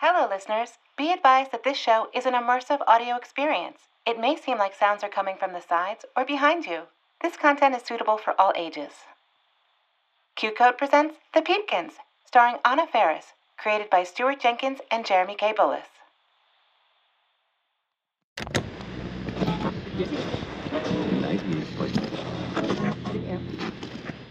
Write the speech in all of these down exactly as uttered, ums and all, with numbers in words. Hello, listeners. Be advised that this show is an immersive audio experience. It may seem like sounds are coming from the sides or behind you. This content is suitable for all ages. Q-Code presents The Peepkins, starring Anna Faris, created by Stuart Jenkins and Jeremy K. Bullis.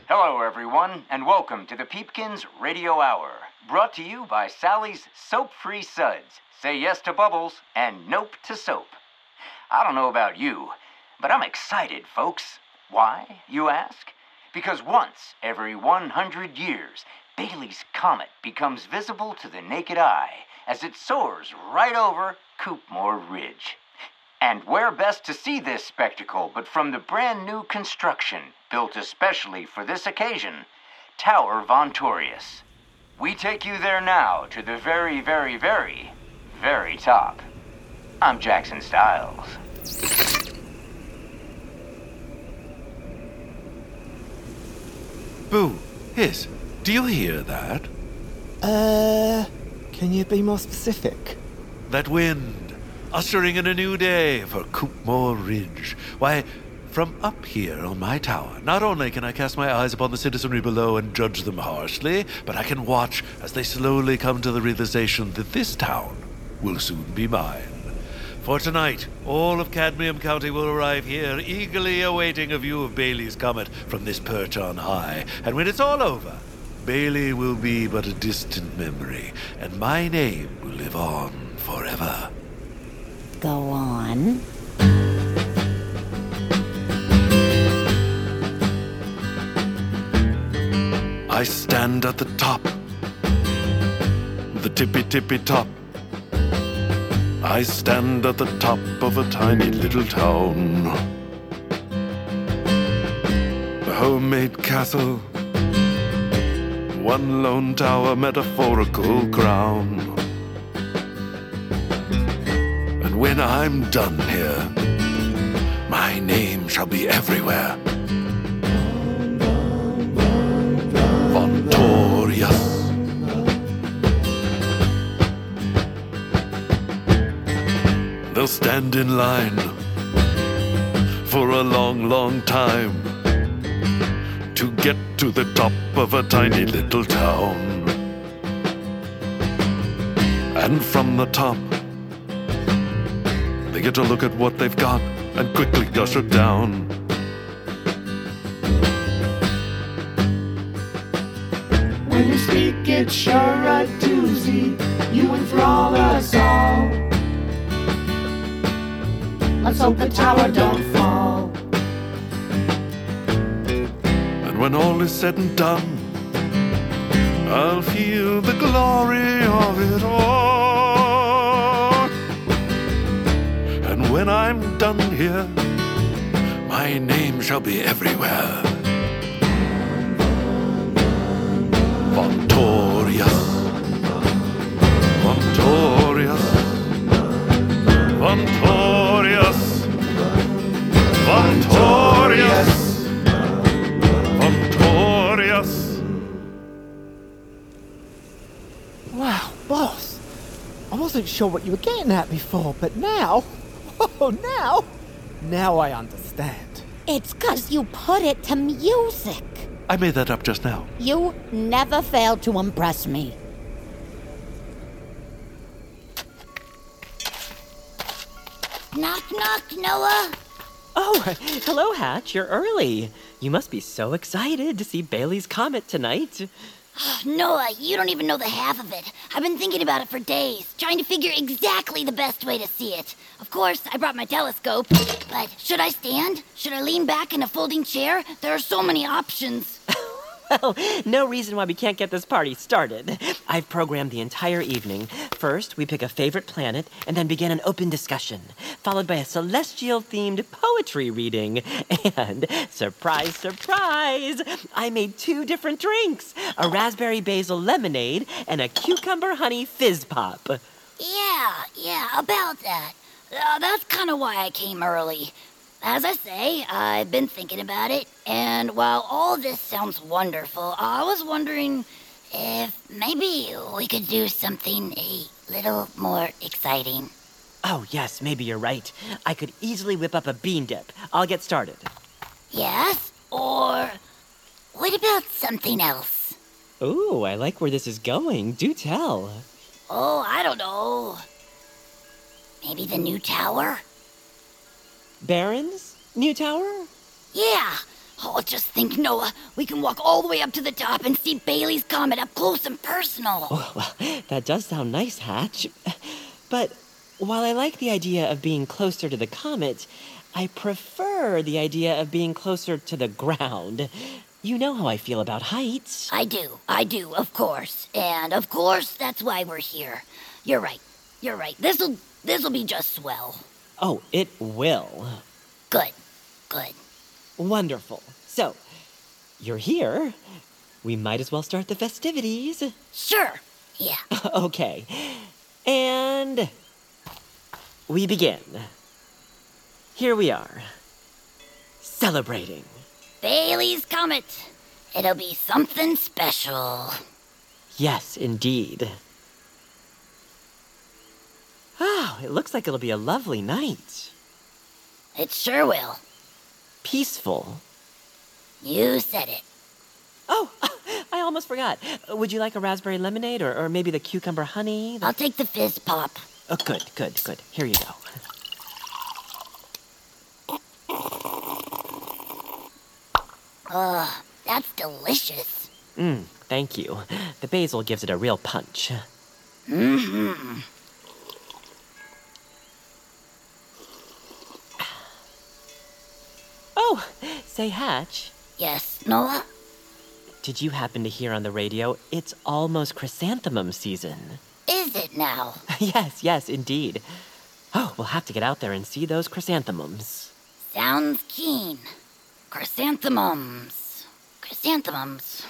Hello, everyone, and welcome to The Peepkins Radio Hour. Brought to you by Sally's Soap-Free Suds. Say yes to bubbles and nope to soap. I don't know about you, but I'm excited, folks. Why, you ask? Because once every one hundred years, Bailey's Comet becomes visible to the naked eye as it soars right over Coopmore Ridge. And where best to see this spectacle but from the brand new construction built especially for this occasion, Tower von Torious. We take you there now to the very, very, very, very top. I'm Jackson Styles. Boo, Hiss, do you hear that? Uh, can you be more specific? That wind, ushering in a new day for Coopmore Ridge. Why, from up here on my tower, not only can I cast my eyes upon the citizenry below and judge them harshly, but I can watch as they slowly come to the realization that this town will soon be mine. For tonight, all of Cadmium County will arrive here, eagerly awaiting a view of Bailey's Comet from this perch on high. And when it's all over, Bailey will be but a distant memory, and my name will live on forever. Go on. I stand at the top, the tippy-tippy top. I stand at the top of a tiny little town. The homemade castle, one lone tower, metaphorical crown. And when I'm done here, my name shall be everywhere. They'll stand in line for a long, long time to get to the top of a tiny little town. And from the top, they get a look at what they've got and quickly gush it down. When you speak, it's sure a doozy. You enthrall us all. Let's hope the tower don't fall. And when all is said and done, I'll feel the glory of it all. And when I'm done here, my name shall be everywhere. Von Torious, Von Torious, Von Torious. Von Torious! Von Torious! Wow, boss. I wasn't sure what you were getting at before, but now... Oh, now... Now I understand. It's 'cause you put it to music. I made that up just now. You never fail to impress me. Knock, knock, Noah. Oh, hello, Hatch. You're early. You must be so excited to see Bailey's Comet tonight. Oh, Noah, you don't even know the half of it. I've been thinking about it for days, trying to figure exactly the best way to see it. Of course, I brought my telescope, but should I stand? Should I lean back in a folding chair? There are so many options. Well, no reason why we can't get this party started. I've programmed the entire evening. First, we pick a favorite planet and then begin an open discussion, followed by a celestial-themed poetry reading. And, surprise, surprise, I made two different drinks, a raspberry basil lemonade and a cucumber honey fizz pop. Yeah, yeah, about that. Uh, that's kind of why I came early. As I say, I've been thinking about it, and while all this sounds wonderful, I was wondering if maybe we could do something little more exciting. Oh, yes, maybe you're right. I could easily whip up a bean dip. I'll get started. Yes, or what about something else? Ooh, I like where this is going. Do tell. Oh, I don't know. Maybe the new tower? Baron's new tower? Yeah. Oh, just think, Noah. We can walk all the way up to the top and see Bailey's Comet up close and personal. Oh, well, that does sound nice, Hatch. But while I like the idea of being closer to the comet, I prefer the idea of being closer to the ground. You know how I feel about heights. I do. I do, of course. And, of course, that's why we're here. You're right. You're right. This'll, this'll be just swell. Oh, it will. Good. Good. Wonderful. So, you're here. We might as well start the festivities. Sure. Yeah. Okay. And we begin. Here we are. Celebrating. Bailey's Comet. It'll be something special. Yes, indeed. Oh, it looks like it'll be a lovely night. It sure will. Peaceful. You said it. Oh, I almost forgot. Would you like a raspberry lemonade or, or maybe the cucumber honey? I'll take the fizz pop. Oh, good, good, good. Here you go. Oh, that's delicious. Mmm, thank you. The basil gives it a real punch. Mm-hmm. Oh, say, Hatch. Yes, Noah? Did you happen to hear on the radio, it's almost chrysanthemum season? Is it now? Yes, yes, indeed. Oh, we'll have to get out there and see those chrysanthemums. Sounds keen. Chrysanthemums. Chrysanthemums.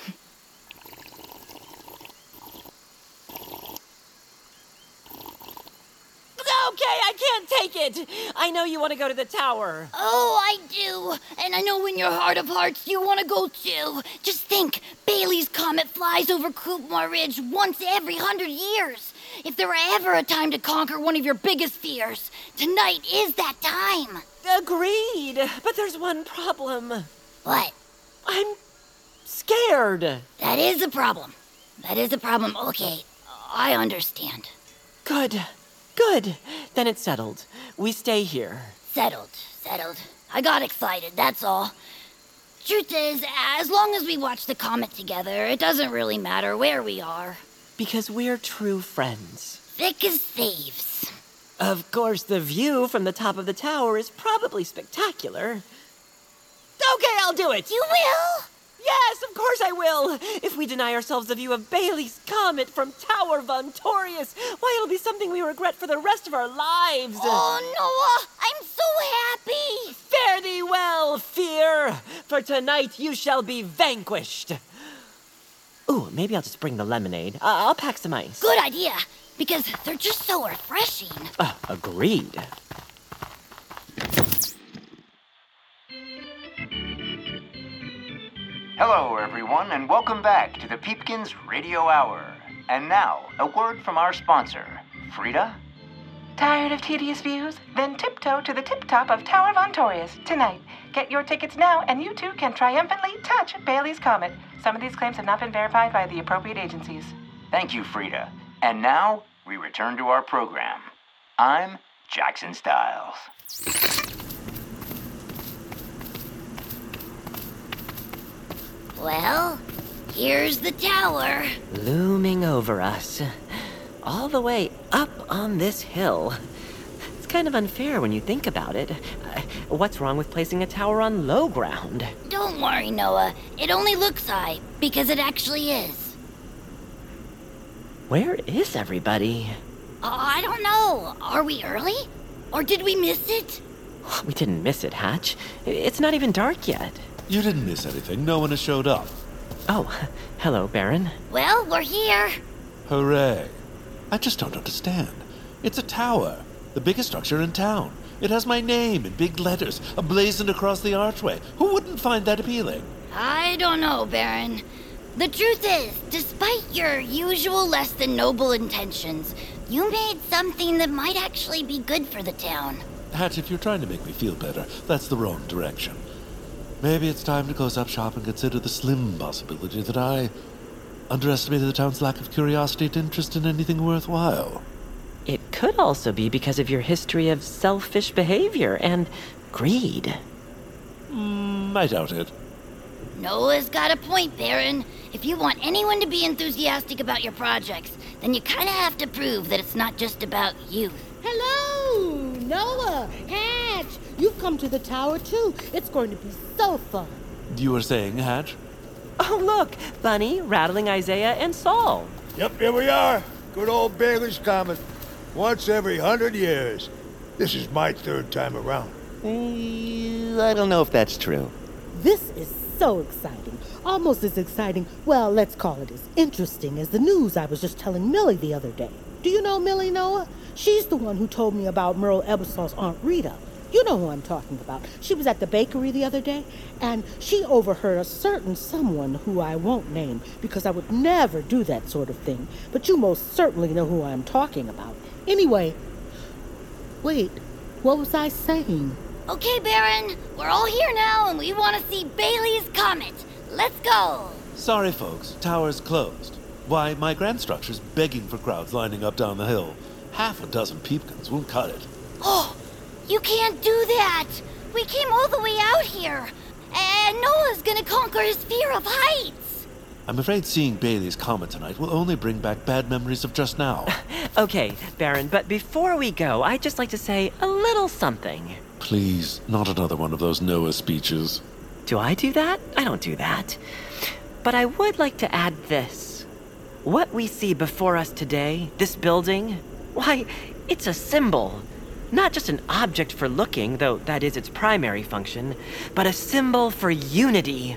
Okay, I can't take it. I know you want to go to the tower. Oh, I do. And I know in your heart of hearts you want to go too. Just think, Bailey's Comet flies over Coopmore Ridge once every hundred years. If there were ever a time to conquer one of your biggest fears, tonight is that time. Agreed. But there's one problem. What? I'm scared. That is a problem. That is a problem. Okay, I understand. Good. Good. Then it's settled. We stay here. Settled. Settled. I got excited, that's all. Truth is, as long as we watch the comet together, it doesn't really matter where we are. Because we're true friends. Thick as thieves. Of course, the view from the top of the tower is probably spectacular. Okay, I'll do it! You will? Yes, of course I will! If we deny ourselves the view of Bailey's Comet from Tower von Torious, why, it'll be something we regret for the rest of our lives! Oh, Noah! I'm so happy! Fare thee well, fear! For tonight you shall be vanquished! Ooh, maybe I'll just bring the lemonade. Uh, I'll pack some ice. Good idea! Because they're just so refreshing. Uh, agreed. Hello, everyone, and welcome back to the Peepkins Radio Hour. And now, a word from our sponsor, Frida. Tired of tedious views? Then tiptoe to the tip-top of Tower von Torious tonight. Get your tickets now, and you too can triumphantly touch Bailey's Comet. Some of these claims have not been verified by the appropriate agencies. Thank you, Frida. And now, we return to our program. I'm Jackson Styles. Well, here's the tower. Looming over us. All the way up on this hill. It's kind of unfair when you think about it. Uh, what's wrong with placing a tower on low ground? Don't worry, Noah. It only looks high, because it actually is. Where is everybody? Uh, I don't know. Are we early? Or did we miss it? We didn't miss it, Hatch. It's not even dark yet. You didn't miss anything. No one has showed up. Oh, hello, Baron. Well, we're here. Hooray. I just don't understand. It's a tower, the biggest structure in town. It has my name in big letters, emblazoned across the archway. Who wouldn't find that appealing? I don't know, Baron. The truth is, despite your usual less than noble intentions, You made something that might actually be good for the town. Hatch, if you're trying to make me feel better, that's the wrong direction. Maybe it's time to close up shop and consider the slim possibility that I underestimated the town's lack of curiosity to interest in anything worthwhile. It could also be because of your history of selfish behavior and greed. Mm, I doubt it. Noah's got a point, Baron. If you want anyone to be enthusiastic about your projects, then you kind of have to prove that it's not just about youth. Hello, Noah, Hatch. You've come to the tower, too. It's going to be so fun. You were saying, Hatch? Oh, look, Bunny, Ratlin Isaiah, and Saul. Yep, here we are. Good old Bailey's Comet. Once every hundred years. This is my third time around. Uh, I don't know if that's true. This is so exciting. Almost as exciting, well, let's call it as interesting as the news I was just telling Millie the other day. Do you know Millie, Noah? She's the one who told me about Merle Ebersaw's Aunt Rita. You know who I'm talking about. She was at the bakery the other day, and she overheard a certain someone who I won't name, because I would never do that sort of thing. But you most certainly know who I'm talking about. Anyway, wait, what was I saying? Okay, Baron, we're all here now, and we want to see Bailey's Comet. Let's go! Sorry, folks, tower's closed. Why, my grand structure's begging for crowds lining up down the hill. Half a dozen Peepkins won't cut it. Oh! You can't do that! We came all the way out here, and Noah's gonna conquer his fear of heights! I'm afraid seeing Bailey's Comet tonight will only bring back bad memories of just now. Okay, Baron, but before we go, I'd just like to say a little something. Please, not another one of those Noah speeches. Do I do that? I don't do that. But I would like to add this. What we see before us today, this building, why, it's a symbol. Not just an object for looking, though that is its primary function, but a symbol for unity.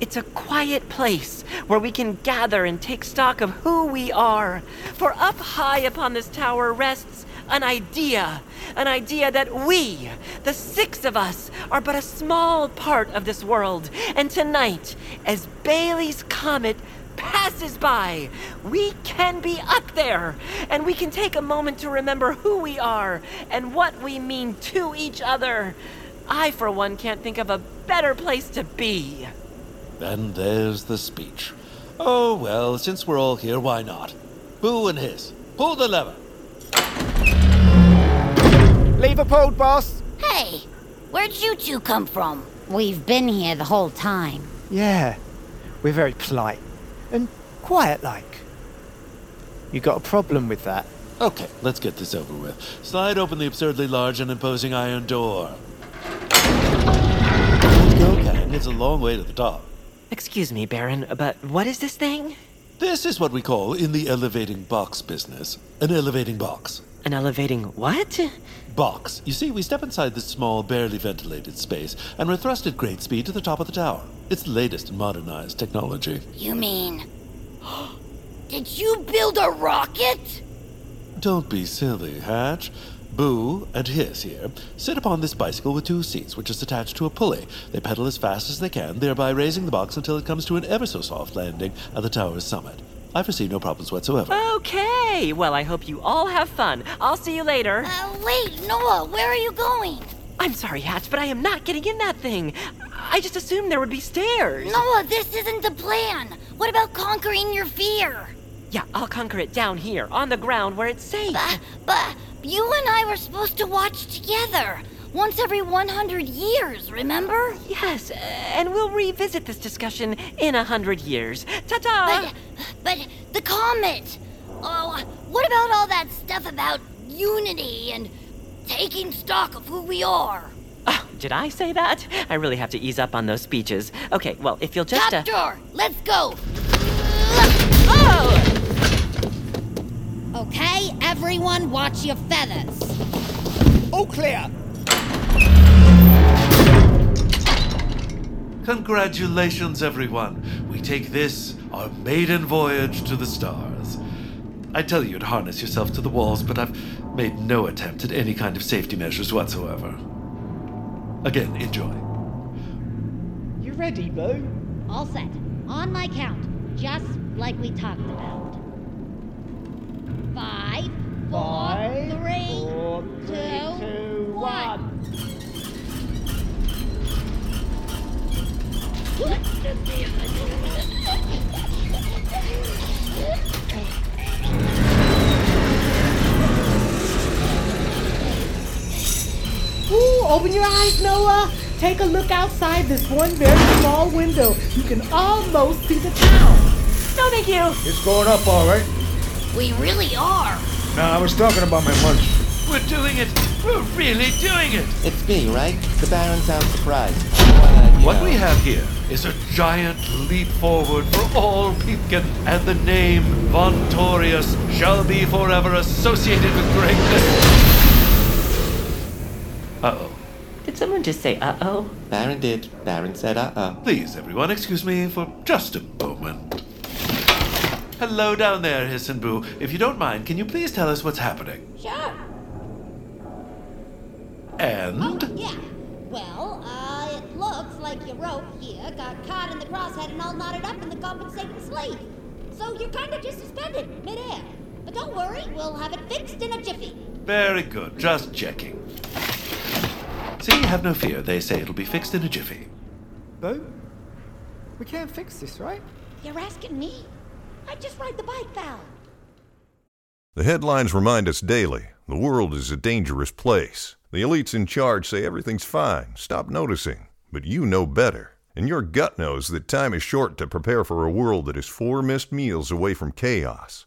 It's a quiet place where we can gather and take stock of who we are. For up high upon this tower rests an idea, an idea that we, the six of us, are but a small part of this world. And tonight, as Bailey's Comet passes by, we can be up there, and we can take a moment to remember who we are and what we mean to each other. I, for one, can't think of a better place to be. And there's the speech. Oh, well, since we're all here, why not? Boo and hiss. Pull the lever. Lever pulled, boss. Hey, where'd you two come from? We've been here the whole time. Yeah, we're very polite. And quiet-like. You got a problem with that? Okay, let's get this over with. Slide open the absurdly large and imposing iron door. Let's go, gang. It's a long way to the top. Excuse me, Baron, but what is this thing? This is what we call, in the elevating box business, an elevating box. An elevating what? Box. You see, we step inside this small, barely ventilated space, and we're thrust at great speed to the top of the tower. It's the latest in modernized technology. You mean... Did you build a rocket? Don't be silly, Hatch. Boo and Hiss here sit upon this bicycle with two seats, which is attached to a pulley. They pedal as fast as they can, thereby raising the box until it comes to an ever-so-soft landing at the tower's summit. I've received no problems whatsoever. Okay, well, I hope you all have fun. I'll see you later. Uh, wait, Noah, where are you going? I'm sorry, Hatch, but I am not getting in that thing. I just assumed there would be stairs. Noah, this isn't the plan. What about conquering your fear? Yeah, I'll conquer it down here, on the ground where it's safe. But, but you and I were supposed to watch together. Once every one hundred years, remember? Yes, and we'll revisit this discussion in a hundred years. Ta-ta! But, but the comet! Oh, what about all that stuff about unity and taking stock of who we are? Oh, did I say that? I really have to ease up on those speeches. Okay, well, if you'll just... Top drawer! Let's go! Oh! Okay, everyone, watch your feathers. All clear! Congratulations, everyone. We take this, our maiden voyage to the stars. I tell you to harness yourself to the walls, but I've made no attempt at any kind of safety measures whatsoever. Again, enjoy. You ready, Boo? All set. On my count, just like we talked about. Five, open your eyes, Noah. Take a look outside this one very small window. You can almost see the town. No, thank you. It's going up, all right. We really are. No, I was talking about my lunch. We're doing it. We're really doing it. It's me, right? The Baron sounds surprised. Uh, what know. we have here is a giant leap forward for all Peepkin, and the name Von Torious shall be forever associated with greatness. Uh-oh. Did someone just say uh-oh? Baron did. Baron said uh-oh. Please, everyone, excuse me for just a moment. Hello down there, Hiss and Boo. If you don't mind, can you please tell us what's happening? Sure. And? Oh, yeah. Well, uh, it looks like your rope here got caught in the crosshead and all knotted up in the compensating sleeve. So you're kind of just suspended midair. But don't worry, we'll have it fixed in a jiffy. Very good. Just checking. See, have no fear. They say it'll be fixed in a jiffy. Boo? We can't fix this, right? You're asking me? I just ride the bike valve. The headlines remind us daily the world is a dangerous place. The elites in charge say everything's fine, stop noticing. But you know better. And your gut knows that time is short to prepare for a world that is four missed meals away from chaos.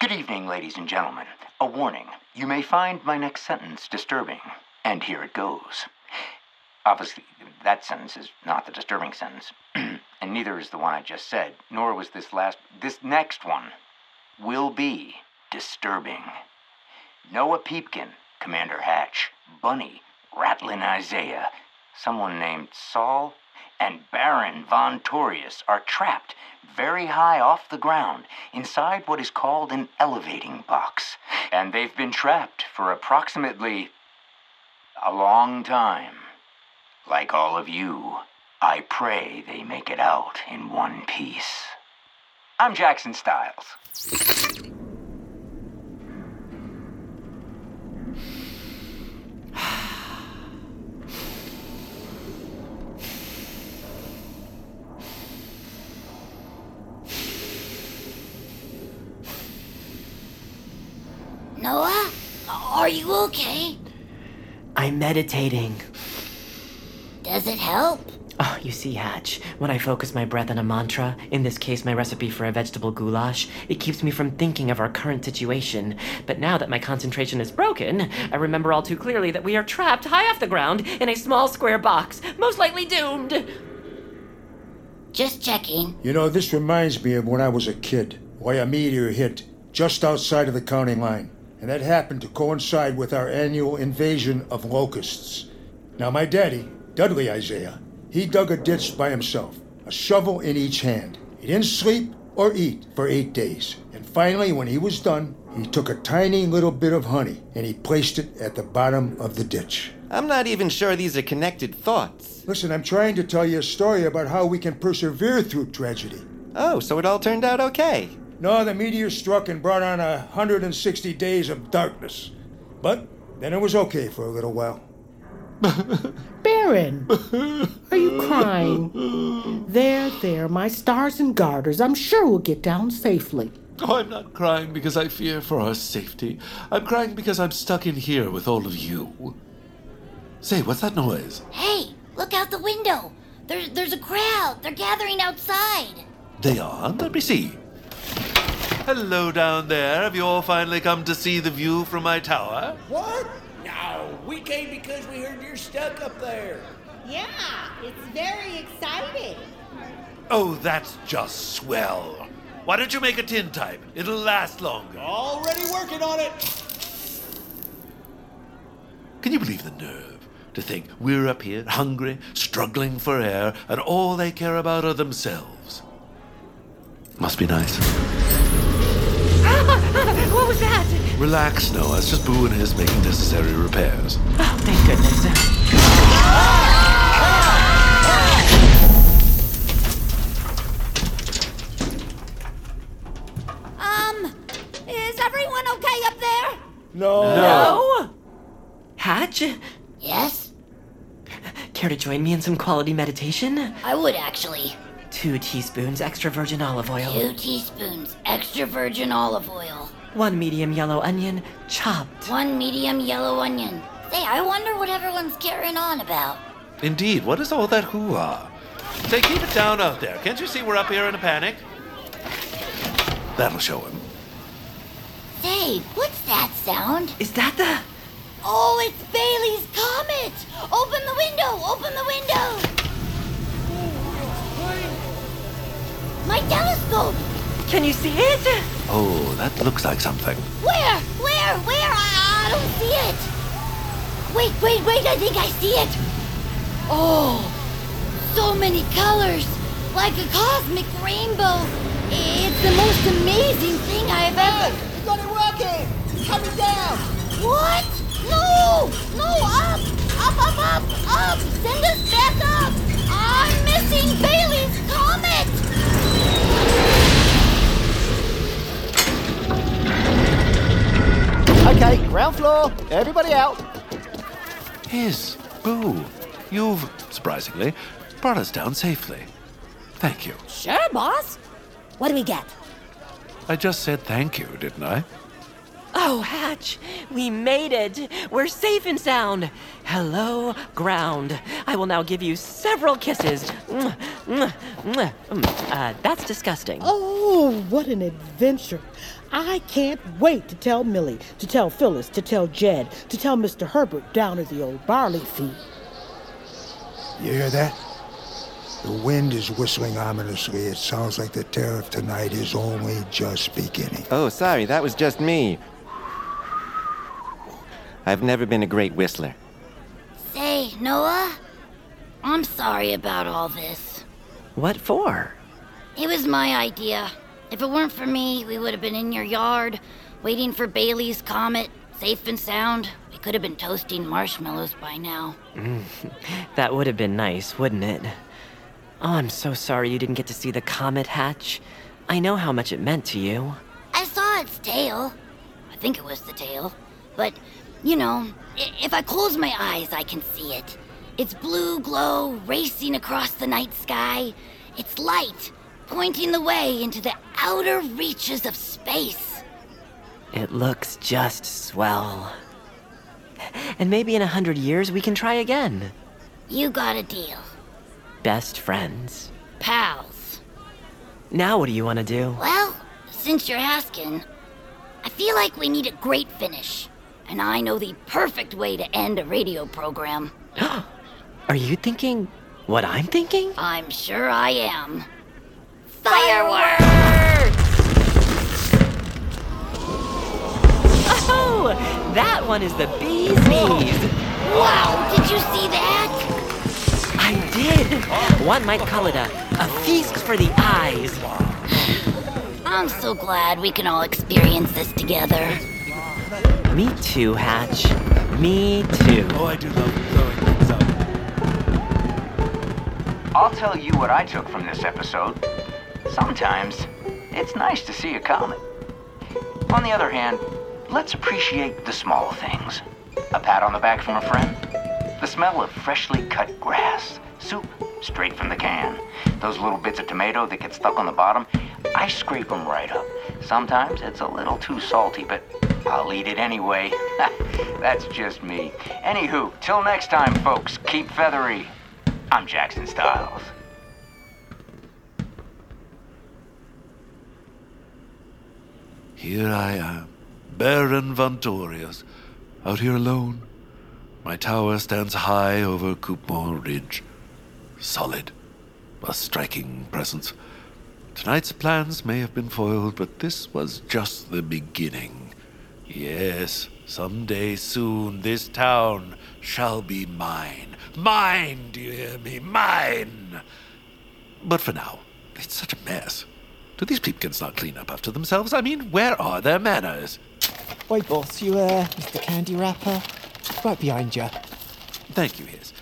Good evening, ladies and gentlemen. A warning, you may find my next sentence disturbing, and here it goes. Obviously, that sentence is not the disturbing sentence, and neither is the one I just said, nor was this last. This next one will be disturbing. Noah Peepkin, Commander Hatch, Bunny, Ratlin Isaiah, someone named Saul, and Baron Von Torious are trapped very high off the ground inside what is called an elevating box, and they've been trapped for approximately a long time. Like all of you, I pray they make it out in one piece. I'm Jackson Styles. Noah, are you okay? I'm meditating. Does it help? Oh, you see, Hatch, when I focus my breath on a mantra, in this case my recipe for a vegetable goulash, it keeps me from thinking of our current situation. But now that my concentration is broken, I remember all too clearly that we are trapped high off the ground in a small square box, most likely doomed. Just checking. You know, this reminds me of when I was a kid, why a meteor hit just outside of the county line, and that happened to coincide with our annual invasion of locusts. Now, my daddy, Dudley Isaiah, he dug a ditch by himself, a shovel in each hand. He didn't sleep or eat for eight days. And finally, when he was done, he took a tiny little bit of honey and he placed it at the bottom of the ditch. I'm not even sure these are connected thoughts. Listen, I'm trying to tell you a story about how we can persevere through tragedy. Oh, so it all turned out okay. No, the meteor struck and brought on one hundred sixty days of darkness. But then it was okay for a little while. Baron, are you crying? There, there, my stars and garters. I'm sure we'll get down safely. Oh, I'm not crying because I fear for our safety. I'm crying because I'm stuck in here with all of you. Say, what's that noise? Hey, look out the window. There, there's a crowd. They're gathering outside. They are? Let me see. Hello down there. Have you all finally come to see the view from my tower? What? No, we came because we heard you're stuck up there. Yeah, it's very exciting. Oh, that's just swell. Why don't you make a tintype? It'll last longer. Already working on it. Can you believe the nerve to think we're up here, hungry, struggling for air, and all they care about are themselves? Must be nice. Ah, what was that? Relax, Noah. It's just Boo and Hiss making necessary repairs. Oh, thank goodness. Ah! No. No. Hatch? Yes? Care to join me in some quality meditation? I would, actually. Two teaspoons extra virgin olive oil. Two teaspoons extra virgin olive oil. One medium yellow onion, chopped. One medium yellow onion. Say, I wonder what everyone's carrying on about. Indeed, what is all that hoo-ha? Say, keep it down out there. Can't you see we're up here in a panic? That'll show him. Say, what's that sound? Is that the... Oh, it's Bailey's Comet! Open the window! Open the window! My telescope! Can you see it? Oh, that looks like something. Where? Where? Where? I, I don't see it. Wait, wait, wait, I think I see it. Oh, so many colors, like a cosmic rainbow. It's the most amazing thing I've ever... Got a rocket! Coming down! What? No! No! Up! Up, up, up! Up! Send us back up! I'm missing Bailey's Comet! Okay, ground floor. Everybody out. Hiss, Boo, you've, surprisingly, brought us down safely. Thank you. Sure, boss. What do we get? I just said thank you, didn't I? Oh, Hatch, we made it. We're safe and sound. Hello, ground. I will now give you several kisses. Mm, mm, mm, mm. Uh, that's disgusting. Oh, what an adventure. I can't wait to tell Millie, to tell Phyllis, to tell Jed, to tell Mister Herbert down at the old barley field. You hear that? The wind is whistling ominously. It sounds like the terror of tonight is only just beginning. Oh, sorry, that was just me. I've never been a great whistler. Say, Noah, I'm sorry about all this. What for? It was my idea. If it weren't for me, we would have been in your yard, waiting for Bailey's Comet, safe and sound. We could have been toasting marshmallows by now. Mm, that would have been nice, wouldn't it? Oh, I'm so sorry you didn't get to see the comet, Hatch. I know how much it meant to you. I saw its tail. I think it was the tail. But, you know, if I close my eyes, I can see it. Its blue glow racing across the night sky. Its light pointing the way into the outer reaches of space. It looks just swell. And maybe in a hundred years we can try again. You got a deal. Best friends. Pals. Now what do you want to do? Well, since you're asking, I feel like we need a great finish. And I know the perfect way to end a radio program. Are you thinking what I'm thinking? I'm sure I am. Fireworks! Oh, that one is the bee's knees. Wow, did you see that? I did! One might call it a, a feast for the eyes. I'm so glad we can all experience this together. Me too, Hatch. Me too. Oh, I do love blowing things up. I'll tell you what I took from this episode. Sometimes, it's nice to see a comet. On the other hand, let's appreciate the small things. A pat on the back from a friend. The smell of freshly cut grass, soup straight from the can, those little bits of tomato that get stuck on the bottom, I scrape them right up. Sometimes it's a little too salty, but I'll eat it anyway. That's just me. Anywho, till next time, folks, keep feathery. I'm Jackson Styles. Here I am, Baron Von Torious, out here alone. My tower stands high over Coopmore Ridge, solid, a striking presence. Tonight's plans may have been foiled, but this was just the beginning. Yes, someday soon this town shall be mine. Mine, do you hear me? Mine! But for now, it's such a mess. Do these Peepkins not clean up after themselves? I mean, where are their manners? Why, boss, you, uh, Mister Candy Wrapper? Right behind you. Thank you, Hiss.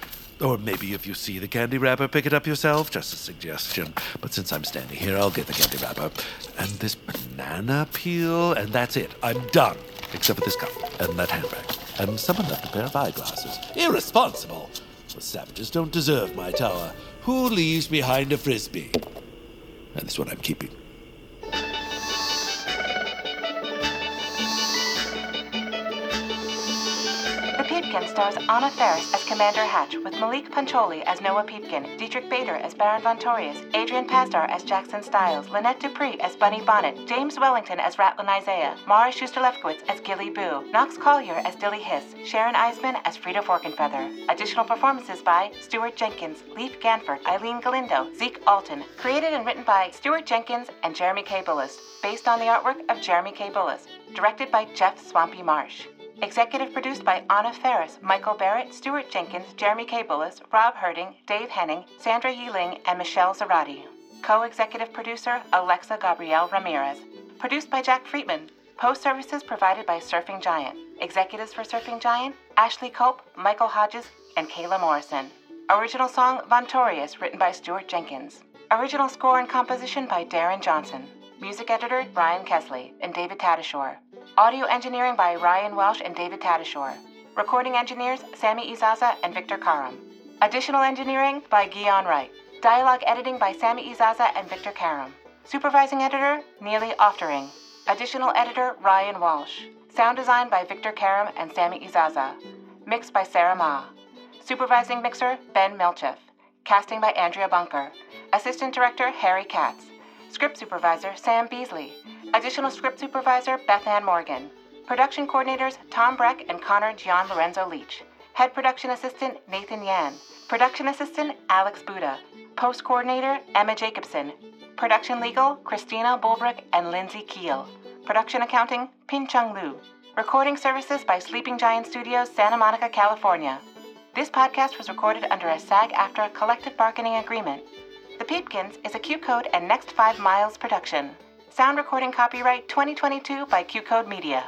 Or maybe if you see the candy wrapper, pick it up yourself. Just a suggestion. But since I'm standing here, I'll get the candy wrapper. And this banana peel, and that's it. I'm done. Except for this cup, and that handbag. And someone left a pair of eyeglasses. Irresponsible! The savages don't deserve my tower. Who leaves behind a frisbee? And this one I'm keeping. The Peepkin stars Anna Faris as Commander Hatch, with Maulik Pancholy as Noah Peepkin, Dietrich Bader as Baron Von Torious, Adrian Pasdar as Jackson Styles, Lynette Dupree as Bunny Bonnet, James Wellington as Ratlin Isaiah, Mara Schuster-Lefkowitz as Gilly Boo, Knox Collier as Dilly Hiss, Sharon Eisman as Frida Forkenfeather. Additional performances by Stuart Jenkins, Leif Ganford, Eileen Galindo, Zeke Alton. Created and written by Stuart Jenkins and Jeremy K. Bullis. Based on the artwork of Jeremy K. Bullis. Directed by Jeff Swampy Marsh. Executive produced by Anna Faris, Michael Barrett, Stuart Jenkins, Jeremy K. Bullis, Rob Herding, Dave Henning, Sandra Yeling, and Michelle Zarati. Co-executive producer, Alexa Gabrielle Ramirez. Produced by Jack Friedman. Post services provided by Surfing Giant. Executives for Surfing Giant, Ashley Cope, Michael Hodges, and Kayla Morrison. Original song, Von Torious, written by Stuart Jenkins. Original score and composition by Darren Johnson. Music editor, Brian Kesley and David Tadashore. Audio engineering by Ryan Welsh and David Tadashore. Recording engineers, Sammy Izaza and Victor Karam. Additional engineering by Guion Wright. Dialogue editing by Sammy Izaza and Victor Karam. Supervising editor, Neely Oftering. Additional editor, Ryan Walsh. Sound design by Victor Karam and Sammy Izaza. Mixed by Sarah Ma. Supervising mixer, Ben Milchev. Casting by Andrea Bunker. Assistant director, Harry Katz. Script supervisor, Sam Beasley. Additional script supervisor, Beth Ann Morgan. Production coordinators, Tom Breck and Connor Gian Lorenzo Leach. Head production assistant, Nathan Yan. Production assistant, Alex Buda. Post coordinator, Emma Jacobson. Production legal, Christina Bulbrick and Lindsay Keel. Production accounting, Pincheng Liu. Recording services by Sleeping Giant Studios, Santa Monica, California. This podcast was recorded under a SAG-AFTRA collective bargaining agreement. The Peepkins is a Q-Code and Next Five Miles production. Sound recording copyright twenty twenty-two by Q-Code Media.